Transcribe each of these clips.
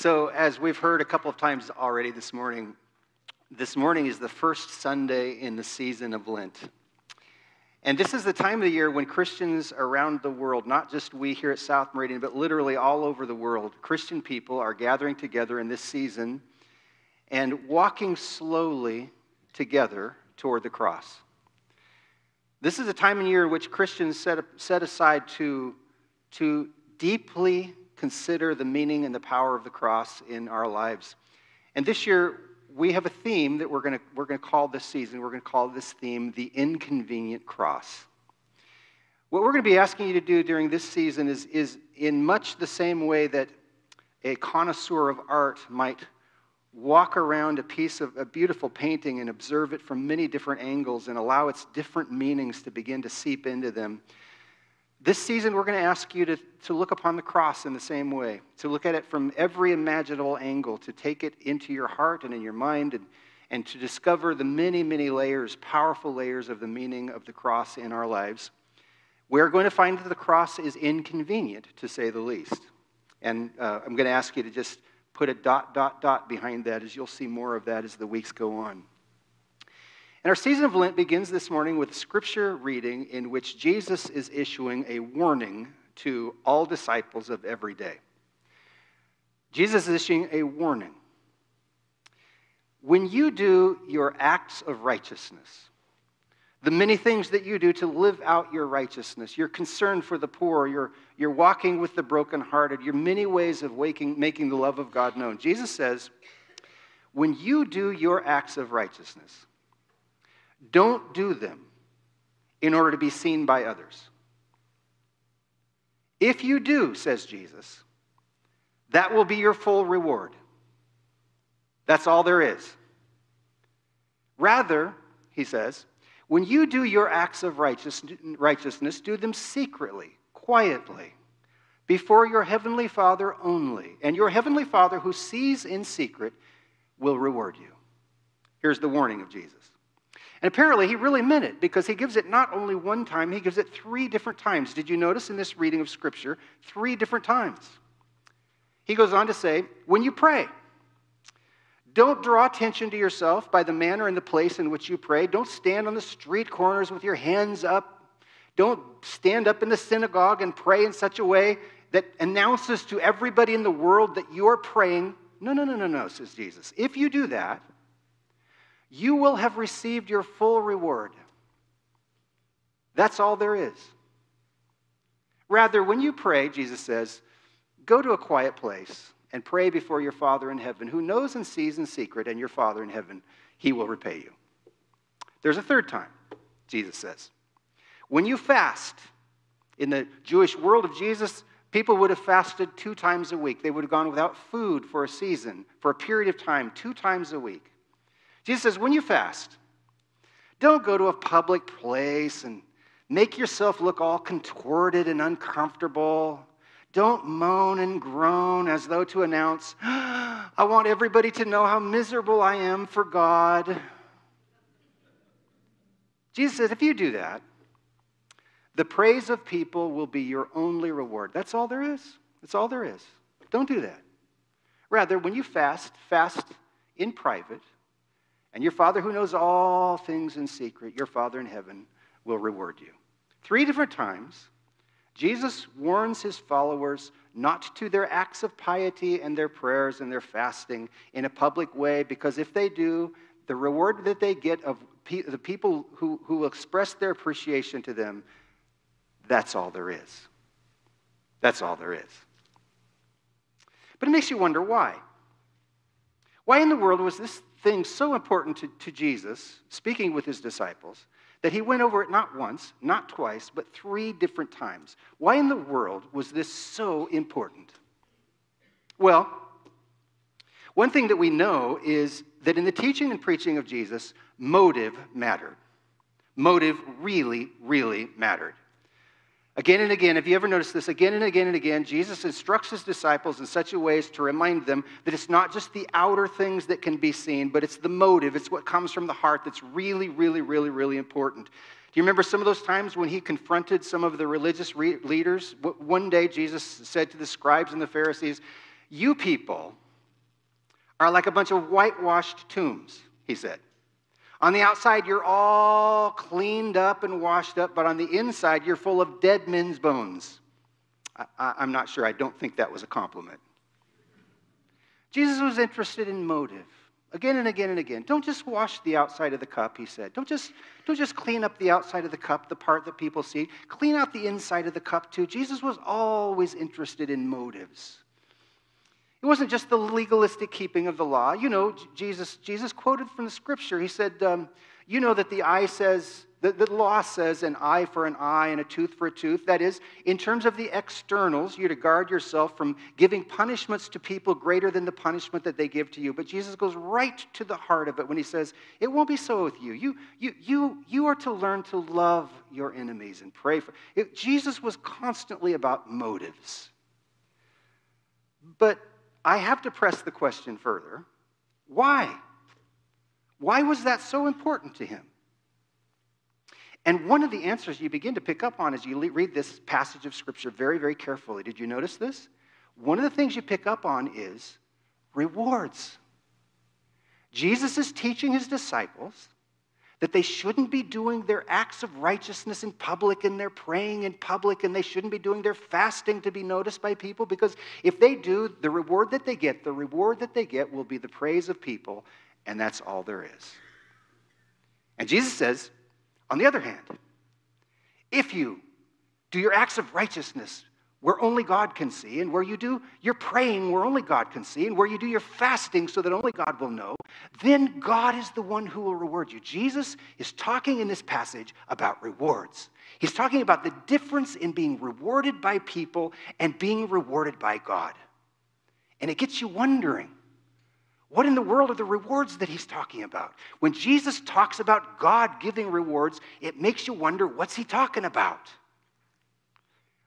So as we've heard a couple of times already this morning is the first Sunday in the season of Lent. And this is the time of the year when Christians around the world, not just we here at South Meridian, but literally all over the world, Christian people are gathering together in this season and walking slowly together toward the cross. This is a time of year in which Christians set aside to deeply consider the meaning and the power of the cross in our lives. And this year, we have a theme that we're going to call this season. We're going to call this theme the inconvenient cross. What we're going to be asking you to do during this season is in much the same way that a connoisseur of art might walk around a piece of a beautiful painting and observe it from many different angles and allow its different meanings to begin to seep into them. This season, we're going to ask you to look upon the cross in the same way, to look at it from every imaginable angle, to take it into your heart and in your mind, and to discover the many, many layers, powerful layers of the meaning of the cross in our lives. We're going to find that the cross is inconvenient, to say the least. And I'm going to ask you to just put a ... behind that, as you'll see more of that as the weeks go on. And our season of Lent begins this morning with scripture reading in which Jesus is issuing a warning to all disciples of every day. Jesus is issuing a warning. When you do your acts of righteousness, the many things that you do to live out your righteousness, your concern for the poor, your walking with the brokenhearted, your many ways of making the love of God known, Jesus says, when you do your acts of righteousness, don't do them in order to be seen by others. If you do, says Jesus, that will be your full reward. That's all there is. Rather, he says, when you do your acts of righteousness, do them secretly, quietly, before your heavenly Father only. And your heavenly Father who sees in secret will reward you. Here's the warning of Jesus. And apparently he really meant it, because he gives it not only one time, he gives it three different times. Did you notice in this reading of Scripture? Three different times. He goes on to say, when you pray, don't draw attention to yourself by the manner and the place in which you pray. Don't stand on the street corners with your hands up. Don't stand up in the synagogue and pray in such a way that announces to everybody in the world that you are praying. No, says Jesus. If you do that, you will have received your full reward. That's all there is. Rather, when you pray, Jesus says, go to a quiet place and pray before your Father in heaven, who knows and sees in secret, and your Father in heaven, he will repay you. There's a third time, Jesus says. When you fast, in the Jewish world of Jesus, people would have fasted 2 times a week. They would have gone without food for a season, for a period of time, 2 times a week. Jesus says, when you fast, don't go to a public place and make yourself look all contorted and uncomfortable. Don't moan and groan as though to announce, I want everybody to know how miserable I am for God. Jesus says, if you do that, the praise of people will be your only reward. That's all there is. That's all there is. Don't do that. Rather, when you fast, fast in private. And your Father who knows all things in secret, your Father in heaven, will reward you. 3 different times, Jesus warns his followers not to their acts of piety and their prayers and their fasting in a public way, because if they do, the reward that they get of the people who express their appreciation to them, that's all there is. That's all there is. But it makes you wonder why. Why in the world was this thing so important to Jesus, speaking with his disciples, that he went over it not once, not twice, but 3 different times. Why in the world was this so important? Well, one thing that we know is that in the teaching and preaching of Jesus, motive mattered. Motive really, really mattered. Again and again, have you ever noticed this? Again and again and again, Jesus instructs his disciples in such a way as to remind them that it's not just the outer things that can be seen, but it's the motive. It's what comes from the heart that's really, really, really, really important. Do you remember some of those times when he confronted some of the religious leaders? One day, Jesus said to the scribes and the Pharisees, you people are like a bunch of whitewashed tombs, he said. On the outside, you're all cleaned up and washed up, but on the inside, you're full of dead men's bones. I'm not sure. I don't think that was a compliment. Jesus was interested in motive. Again and again and again. Don't just wash the outside of the cup, he said. Don't just clean up the outside of the cup, the part that people see. Clean out the inside of the cup, too. Jesus was always interested in motives. It wasn't just the legalistic keeping of the law. You know, Jesus quoted from the scripture. He said, you know that the eye says, the law says an eye for an eye and a tooth for a tooth. That is, in terms of the externals, you're to guard yourself from giving punishments to people greater than the punishment that they give to you. But Jesus goes right to the heart of it when he says, it won't be so with you. You are to learn to love your enemies and pray for it. Jesus was constantly about motives. But I have to press the question further. Why? Why was that so important to him? And one of the answers you begin to pick up on as you read this passage of Scripture very, very carefully. Did you notice this? One of the things you pick up on is rewards. Jesus is teaching his disciples that they shouldn't be doing their acts of righteousness in public and their praying in public, and they shouldn't be doing their fasting to be noticed by people, because if they do, the reward that they get will be the praise of people, and that's all there is. And Jesus says, on the other hand, if you do your acts of righteousness where only God can see, and where you do your praying where only God can see, and where you do your fasting so that only God will know, then God is the one who will reward you. Jesus is talking in this passage about rewards. He's talking about the difference in being rewarded by people and being rewarded by God. And it gets you wondering, what in the world are the rewards that he's talking about? When Jesus talks about God giving rewards, it makes you wonder, what's he talking about?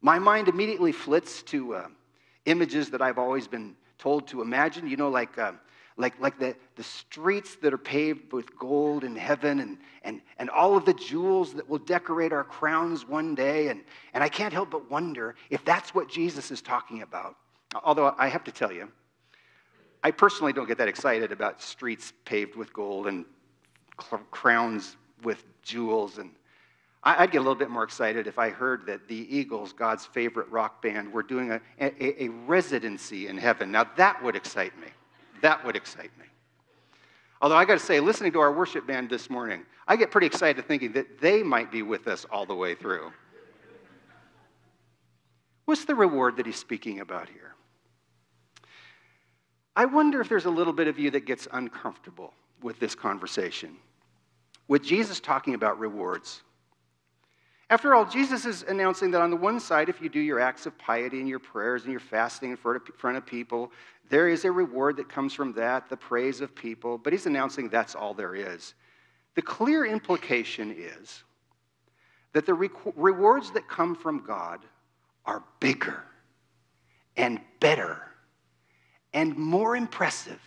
My mind immediately flits to images that I've always been told to imagine, you know, like the streets that are paved with gold in heaven and all of the jewels that will decorate our crowns one day. And I can't help but wonder if that's what Jesus is talking about. Although I have to tell you, I personally don't get that excited about streets paved with gold and crowns with jewels. And I'd get a little bit more excited if I heard that the Eagles, God's favorite rock band, were doing a residency in heaven. Now, that would excite me. That would excite me. Although I got to say, listening to our worship band this morning, I get pretty excited thinking that they might be with us all the way through. What's the reward that he's speaking about here? I wonder if there's a little bit of you that gets uncomfortable with this conversation, with Jesus talking about rewards. After all, Jesus is announcing that on the one side, if you do your acts of piety and your prayers and your fasting in front of people, there is a reward that comes from that, the praise of people, but he's announcing that's all there is. The clear implication is that the rewards that come from God are bigger and better and more impressive.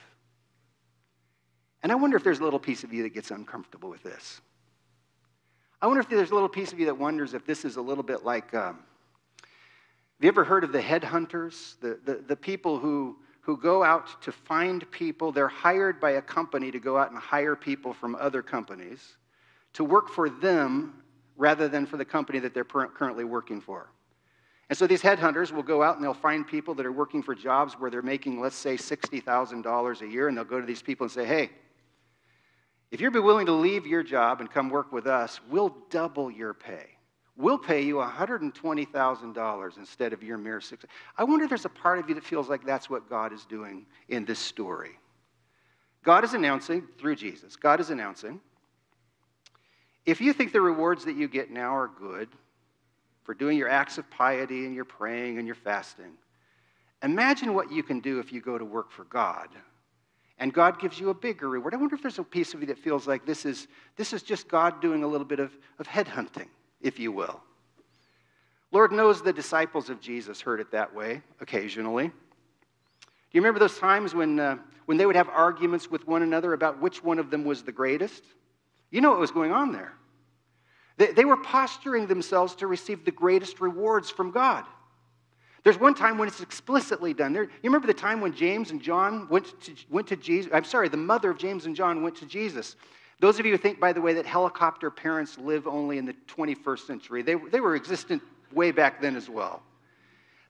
And I wonder if there's a little piece of you that gets uncomfortable with this. I wonder if there's a little piece of you that wonders if this is a little bit like, have you ever heard of the headhunters? The people who go out to find people. They're hired by a company to go out and hire people from other companies to work for them rather than for the company that they're currently working for. And so these headhunters will go out and they'll find people that are working for jobs where they're making, let's say, $60,000 a year, and they'll go to these people and say, hey, if you'd be willing to leave your job and come work with us, we'll double your pay. We'll pay you $120,000 instead of your mere $60,000. I wonder if there's a part of you that feels like that's what God is doing in this story. God is announcing, through Jesus, God is announcing, if you think the rewards that you get now are good, for doing your acts of piety and your praying and your fasting, imagine what you can do if you go to work for God, and God gives you a bigger reward. I wonder if there's a piece of you that feels like this is just God doing a little bit of headhunting, if you will. Lord knows the disciples of Jesus heard it that way occasionally. Do you remember those times when they would have arguments with one another about which one of them was the greatest? You know what was going on there. They were posturing themselves to receive the greatest rewards from God. There's one time when it's explicitly done. You remember the time when James and John went to Jesus? I'm sorry, the mother of James and John went to Jesus. Those of you who think, by the way, that helicopter parents live only in the 21st century, they were existent way back then as well.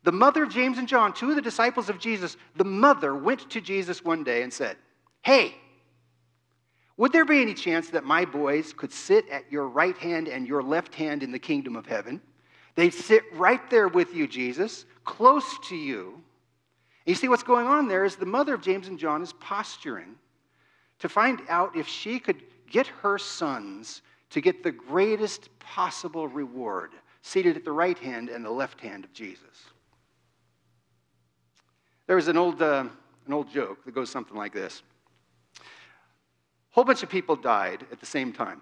The mother of James and John, two of the disciples of Jesus, the mother went to Jesus one day and said, "Hey, would there be any chance that my boys could sit at your right hand and your left hand in the kingdom of heaven? They'd sit right there with you, Jesus, close to you." And you see what's going on there is the mother of James and John is posturing to find out if she could get her sons to get the greatest possible reward, seated at the right hand and the left hand of Jesus. There was an old joke that goes something like this. A whole bunch of people died at the same time.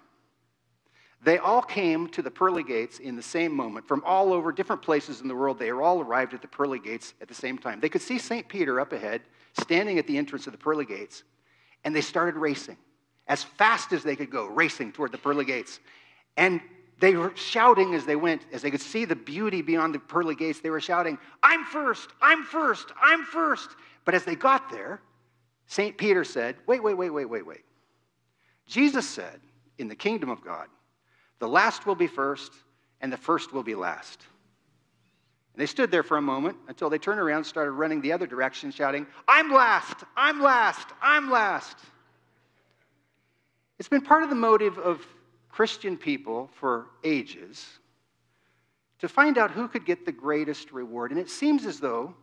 They all came to the pearly gates in the same moment. From all over, different places in the world, they all arrived at the pearly gates at the same time. They could see St. Peter up ahead, standing at the entrance of the pearly gates, and they started racing, as fast as they could go, racing toward the pearly gates. And they were shouting as they went, as they could see the beauty beyond the pearly gates, they were shouting, "I'm first, I'm first, I'm first." But as they got there, St. Peter said, wait. Jesus said, in the kingdom of God, the last will be first, and the first will be last. And they stood there for a moment until they turned around and started running the other direction, shouting, "I'm last, I'm last, I'm last." It's been part of the motive of Christian people for ages to find out who could get the greatest reward. And it seems as though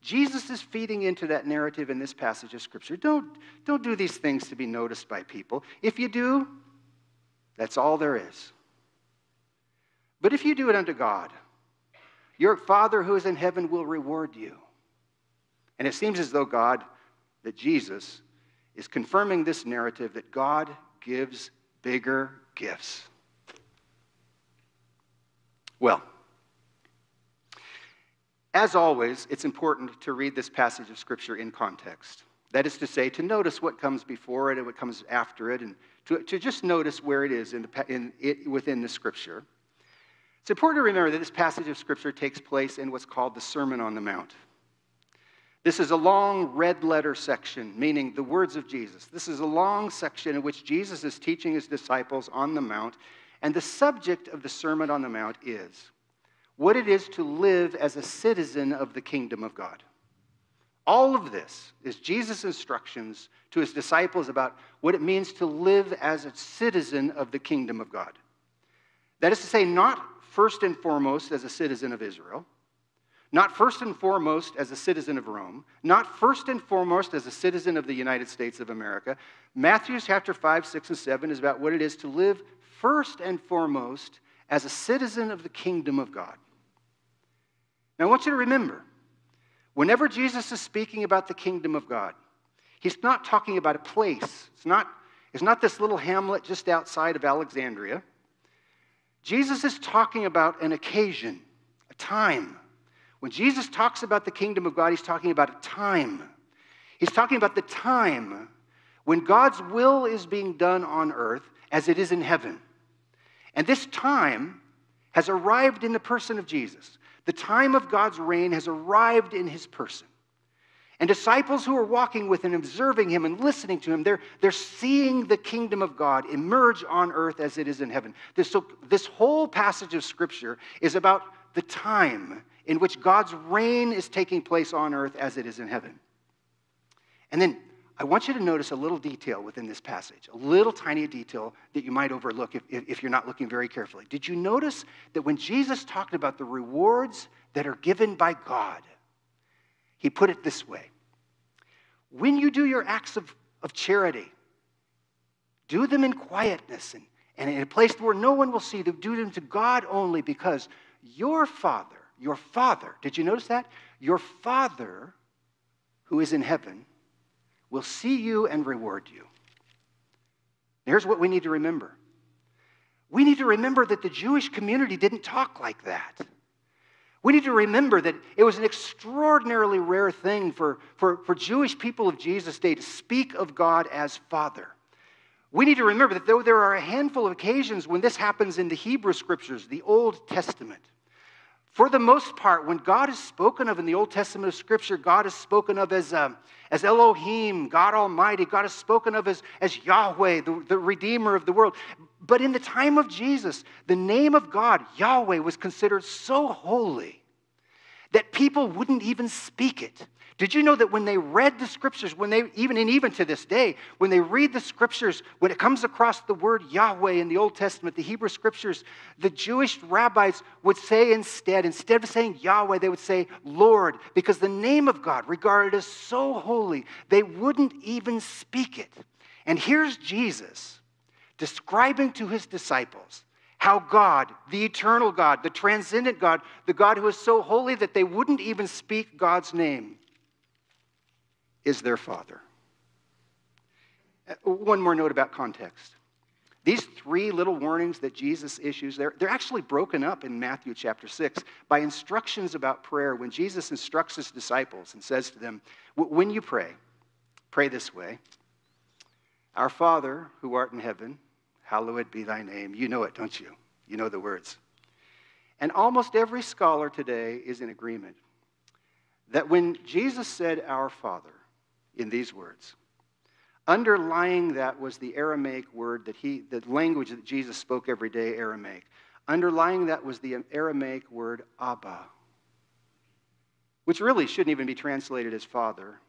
Jesus is feeding into that narrative in this passage of Scripture. Don't do these things to be noticed by people. If you do, that's all there is. But if you do it unto God, your Father who is in heaven will reward you. And it seems as though that Jesus is confirming this narrative that God gives bigger gifts. Well, as always, it's important to read this passage of Scripture in context. That is to say, to notice what comes before it and what comes after it, and to just notice where it is within the Scripture. It's important to remember that this passage of Scripture takes place in what's called the Sermon on the Mount. This is a long red-letter section, meaning the words of Jesus. This is a long section in which Jesus is teaching his disciples on the Mount, and the subject of the Sermon on the Mount is what it is to live as a citizen of the kingdom of God. All of this is Jesus' instructions to his disciples about what it means to live as a citizen of the kingdom of God. That is to say, not first and foremost as a citizen of Israel, not first and foremost as a citizen of Rome, not first and foremost as a citizen of the United States of America. Matthew chapter 5, 6, and 7 is about what it is to live first and foremost as a citizen of the kingdom of God. Now I want you to remember, whenever Jesus is speaking about the kingdom of God, he's not talking about a place. It's not this little hamlet just outside of Alexandria. Jesus is talking about an occasion, a time. When Jesus talks about the kingdom of God, he's talking about a time. He's talking about the time when God's will is being done on earth as it is in heaven. And this time has arrived in the person of Jesus. The time of God's reign has arrived in his person. And disciples who are walking with and observing him and listening to him, they're seeing the kingdom of God emerge on earth as it is in heaven. This whole passage of Scripture is about the time in which God's reign is taking place on earth as it is in heaven. And then I want you to notice a little detail within this passage, a little tiny detail that you might overlook if you're not looking very carefully. Did you notice that when Jesus talked about the rewards that are given by God, he put it this way: when you do your acts of charity, do them in quietness and in a place where no one will see them. Do them to God only, because your Father, did you notice that? Your Father who is in heaven will see you and reward you. Here's what we need to remember. We need to remember that the Jewish community didn't talk like that. We need to remember that it was an extraordinarily rare thing for Jewish people of Jesus' day to speak of God as Father. We need to remember that though there are a handful of occasions when this happens in the Hebrew Scriptures, the Old Testament, For the most part, when God is spoken of in the Old Testament of Scripture, God is spoken of as Elohim, God Almighty. God is spoken of as Yahweh, the Redeemer of the world. But in the time of Jesus, the name of God, Yahweh, was considered so holy that people wouldn't even speak it. Did you know that when they read the Scriptures, when they even to this day, when they read the Scriptures, when it comes across the word Yahweh in the Old Testament, the Hebrew Scriptures, the Jewish rabbis would say instead of saying Yahweh, they would say Lord, because the name of God regarded as so holy, they wouldn't even speak it. And here's Jesus describing to his disciples how God, the eternal God, the transcendent God, the God who is so holy that they wouldn't even speak God's name, is their Father. One more note about context. These three little warnings that Jesus issues, they're actually broken up in Matthew chapter 6 by instructions about prayer when Jesus instructs his disciples and says to them, when you pray, pray this way: Our Father who art in heaven, hallowed be thy name. You know it, don't you? You know the words. And almost every scholar today is in agreement that when Jesus said our Father in these words, underlying that was the Aramaic word the language that Jesus spoke every day, Aramaic. Underlying that was the Aramaic word Abba, which really shouldn't even be translated as Father,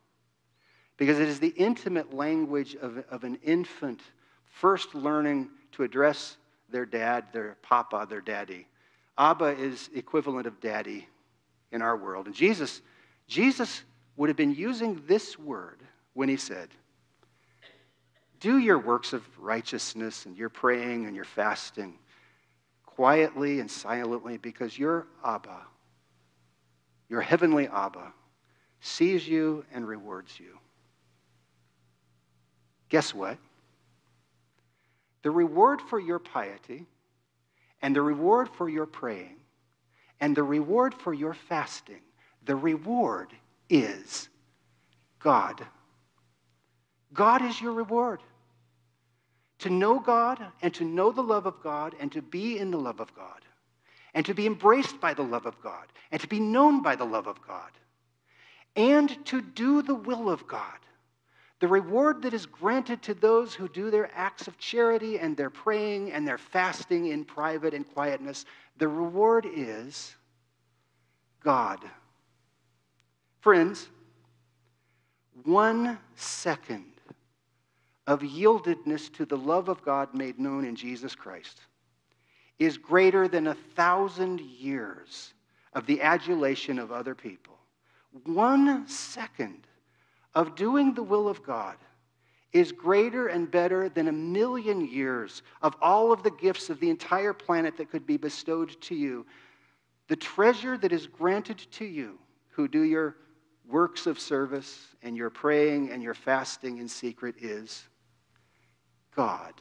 because it is the intimate language of an infant first learning to address their dad, their papa, their daddy. Abba is equivalent of daddy in our world. And Jesus would have been using this word when he said, do your works of righteousness and your praying and your fasting quietly and silently, because your Abba, your heavenly Abba, sees you and rewards you. Guess what? The reward for your piety, and the reward for your praying, and the reward for your fasting, the reward is God. God is your reward. To know God and to know the love of God and to be in the love of God and to be embraced by the love of God and to be known by the love of God and to do the will of God. The reward that is granted to those who do their acts of charity and their praying and their fasting in private and quietness, the reward is God. Friends, 1 second of yieldedness to the love of God made known in Jesus Christ is greater than 1,000 years of the adulation of other people. 1 second of doing the will of God is greater and better than 1,000,000 years of all of the gifts of the entire planet that could be bestowed to you. The treasure that is granted to you who do your works of service and your praying and your fasting in secret is God.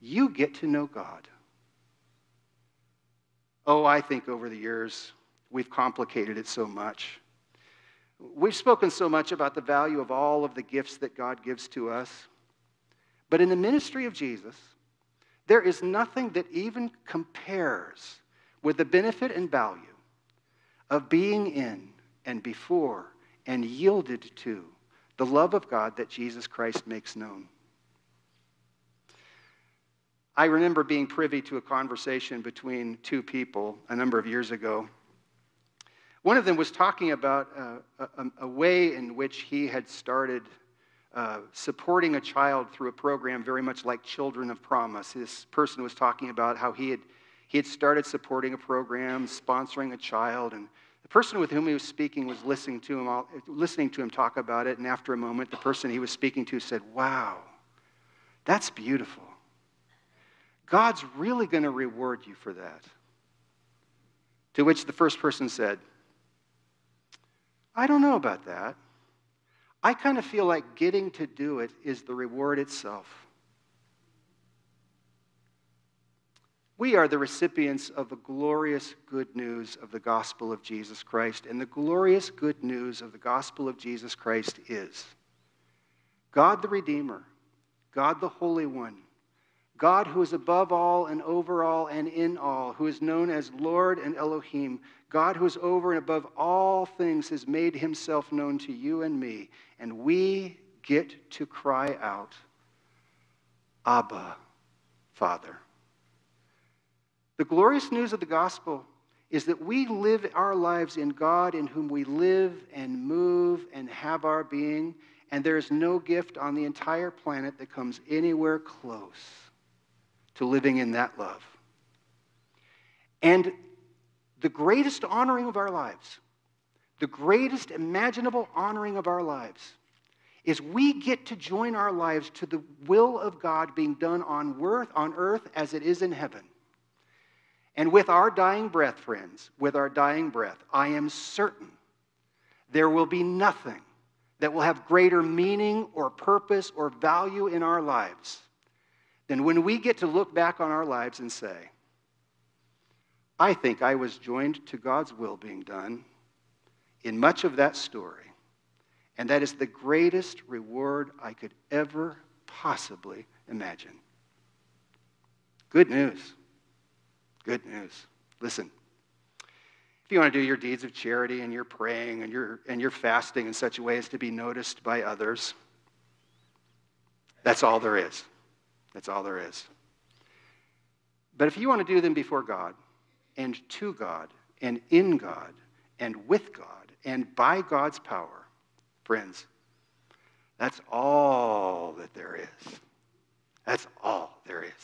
You get to know God. Oh, I think over the years we've complicated it so much. We've spoken so much about the value of all of the gifts that God gives to us. But in the ministry of Jesus, there is nothing that even compares with the benefit and value of being in and before and yielded to the love of God that Jesus Christ makes known. I remember being privy to a conversation between two people a number of years ago. One of them was talking about a way in which he had started supporting a child through a program very much like Children of Promise. This person was talking about how he had started supporting a program, sponsoring a child, and the person with whom he was speaking was listening to him talk about it, and after a moment, the person he was speaking to said, "Wow, that's beautiful. God's really going to reward you for that." To which the first person said, "I don't know about that. I kind of feel like getting to do it is the reward itself." We are the recipients of the glorious good news of the gospel of Jesus Christ. And the glorious good news of the gospel of Jesus Christ is God the Redeemer, God the Holy One, God, who is above all and over all and in all, who is known as Lord and Elohim, God who is over and above all things has made himself known to you and me, and we get to cry out, Abba, Father. The glorious news of the gospel is that we live our lives in God, in whom we live and move and have our being, and there is no gift on the entire planet that comes anywhere close to living in that love. And the greatest honoring of our lives, the greatest imaginable honoring of our lives, is we get to join our lives to the will of God being done on earth as it is in heaven. And with our dying breath, friends, with our dying breath, I am certain there will be nothing that will have greater meaning or purpose or value in our lives than when we get to look back on our lives and say, I think I was joined to God's will being done in much of that story, and that is the greatest reward I could ever possibly imagine. Good news. Good news. Listen, if you want to do your deeds of charity and your praying and your fasting in such a way as to be noticed by others, that's all there is. That's all there is. But if you want to do them before God and to God and in God and with God and by God's power, friends, that's all that there is. That's all there is.